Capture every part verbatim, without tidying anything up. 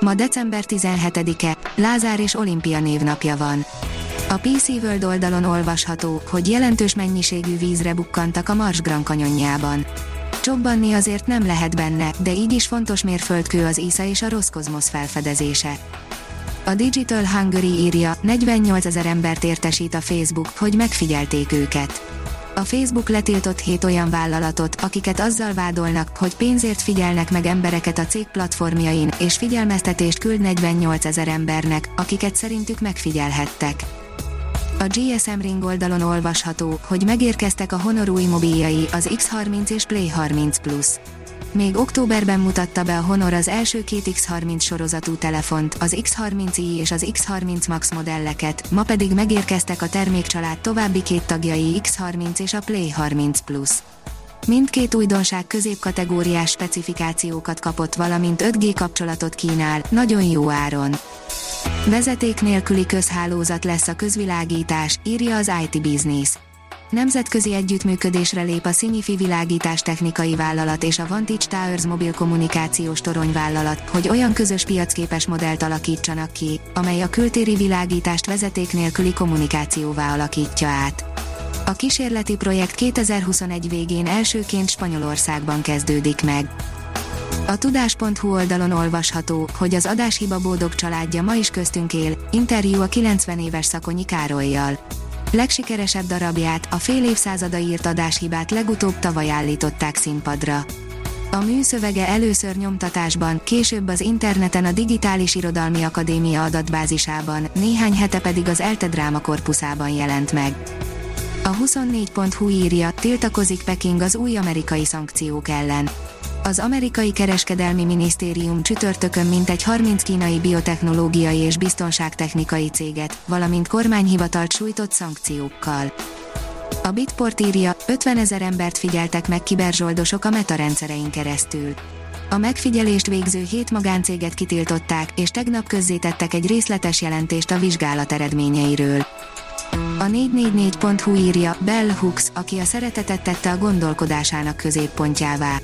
Ma december tizenhetedike, Lázár és Olimpia névnapja van. A pé cé World oldalon olvasható, hogy jelentős mennyiségű vízre bukkantak a Mars-grand kanyonjában. Csobbanni azért nem lehet benne, de így is fontos mérföldkő az Isza és a Roszkozmosz felfedezése. A Digital Hungary írja, negyvennyolcezer embert értesít a Facebook, hogy megfigyelték őket. A Facebook letiltott hét olyan vállalatot, akiket azzal vádolnak, hogy pénzért figyelnek meg embereket a cég platformjain, és figyelmeztetést küld negyvennyolcezer embernek, akiket szerintük megfigyelhettek. A gé es em Ring oldalon olvasható, hogy megérkeztek a Honor új mobiljai, az X harminc és Play harminc plusz. Még októberben mutatta be a Honor az első két X harminc sorozatú telefont, az X harminc i és az X harminc max modelleket, ma pedig megérkeztek a termékcsalád további két tagjai, X harminc és a Play harminc plusz. Mindkét újdonság középkategóriás specifikációkat kapott, valamint öt G kapcsolatot kínál, nagyon jó áron. Vezeték nélküli közhálózat lesz a közvilágítás, írja az i té Business. Nemzetközi együttműködésre lép a Simifi világítástechnikai vállalat és a Vantage Towers mobil kommunikációs toronyvállalat, hogy olyan közös piacképes modellt alakítsanak ki, amely a kültéri világítást vezeték nélküli kommunikációvá alakítja át. A kísérleti projekt kétezer-huszonegy végén elsőként Spanyolországban kezdődik meg. A Tudás.hu oldalon olvasható, hogy az adáshiba Bódog családja ma is köztünk él, interjú a kilencven éves Szakonyi Károllyal. Legsikeresebb darabját, a fél évszázada írt Adáshibát legutóbb tavaly állították színpadra. A műszövege először nyomtatásban, később az interneten a Digitális Irodalmi Akadémia adatbázisában, néhány hete pedig az ELTE Dráma korpuszában jelent meg. A huszonnégy pont hu írja, tiltakozik Peking az új amerikai szankciók ellen. Az amerikai kereskedelmi minisztérium csütörtökön mintegy harminc kínai biotechnológiai és biztonságtechnikai céget, valamint kormányhivatalt sújtott szankciókkal. A Bitport írja, ötvenezer embert figyeltek meg kiberzsoldosok a metarendszerein keresztül. A megfigyelést végző hét magáncéget kitiltották, és tegnap közzétettek egy részletes jelentést a vizsgálat eredményeiről. A négy négy négy pont hu írja, Bell Hooks, aki a szeretetet tette a gondolkodásának középpontjává.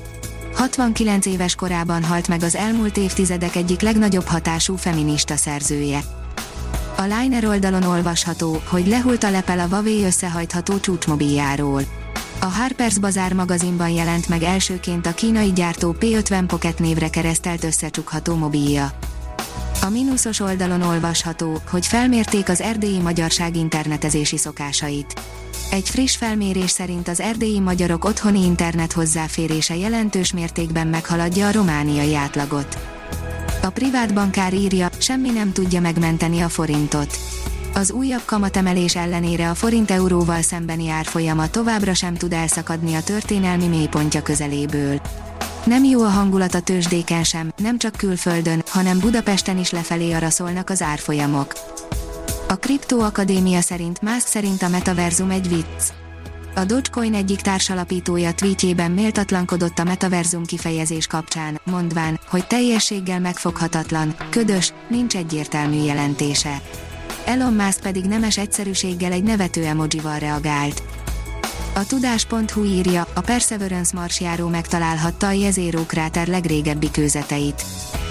hatvankilenc éves korában halt meg az elmúlt évtizedek egyik legnagyobb hatású feminista szerzője. A Liner oldalon olvasható, hogy lehult a lepel a Huawei összehajtható csúcsmobiljáról. A Harper's Bazaar magazinban jelent meg elsőként a kínai gyártó P ötven Pocket névre keresztelt összecsukható mobilja. A mínuszos oldalon olvasható, hogy felmérték az erdélyi magyarság internetezési szokásait. Egy friss felmérés szerint az erdélyi magyarok otthoni internet hozzáférése jelentős mértékben meghaladja a romániai átlagot. A privátbankár írja, semmi nem tudja megmenteni a forintot. Az újabb kamatemelés ellenére a forint euróval szembeni árfolyama továbbra sem tud elszakadni a történelmi mélypontja közeléből. Nem jó a hangulat a tőzsdéken sem, nem csak külföldön, hanem Budapesten is lefelé araszolnak az árfolyamok. A Kripto Akadémia szerint Musk szerint a metaverzum egy vicc. A Dogecoin egyik társalapítója tweetjében méltatlankodott a metaverzum kifejezés kapcsán, mondván, hogy teljességgel megfoghatatlan, ködös, nincs egyértelmű jelentése. Elon Musk pedig nemes egyszerűséggel egy nevető emojival reagált. A Tudás.hu írja, a Perseverance marsjáró megtalálhatta a Jezero kráter legrégebbi kőzeteit.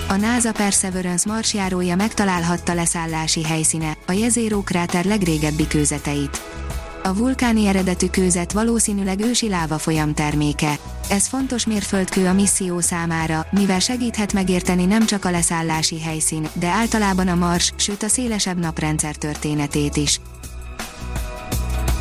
A NASA Perseverance marsjárója megtalálhatta leszállási helyszíne, a Jezero kráter legrégebbi kőzeteit. A vulkáni eredetű kőzet valószínűleg ősi lávafolyam terméke. Ez fontos mérföldkő a misszió számára, mivel segíthet megérteni nem csak a leszállási helyszín, de általában a Mars, sőt a szélesebb naprendszer történetét is.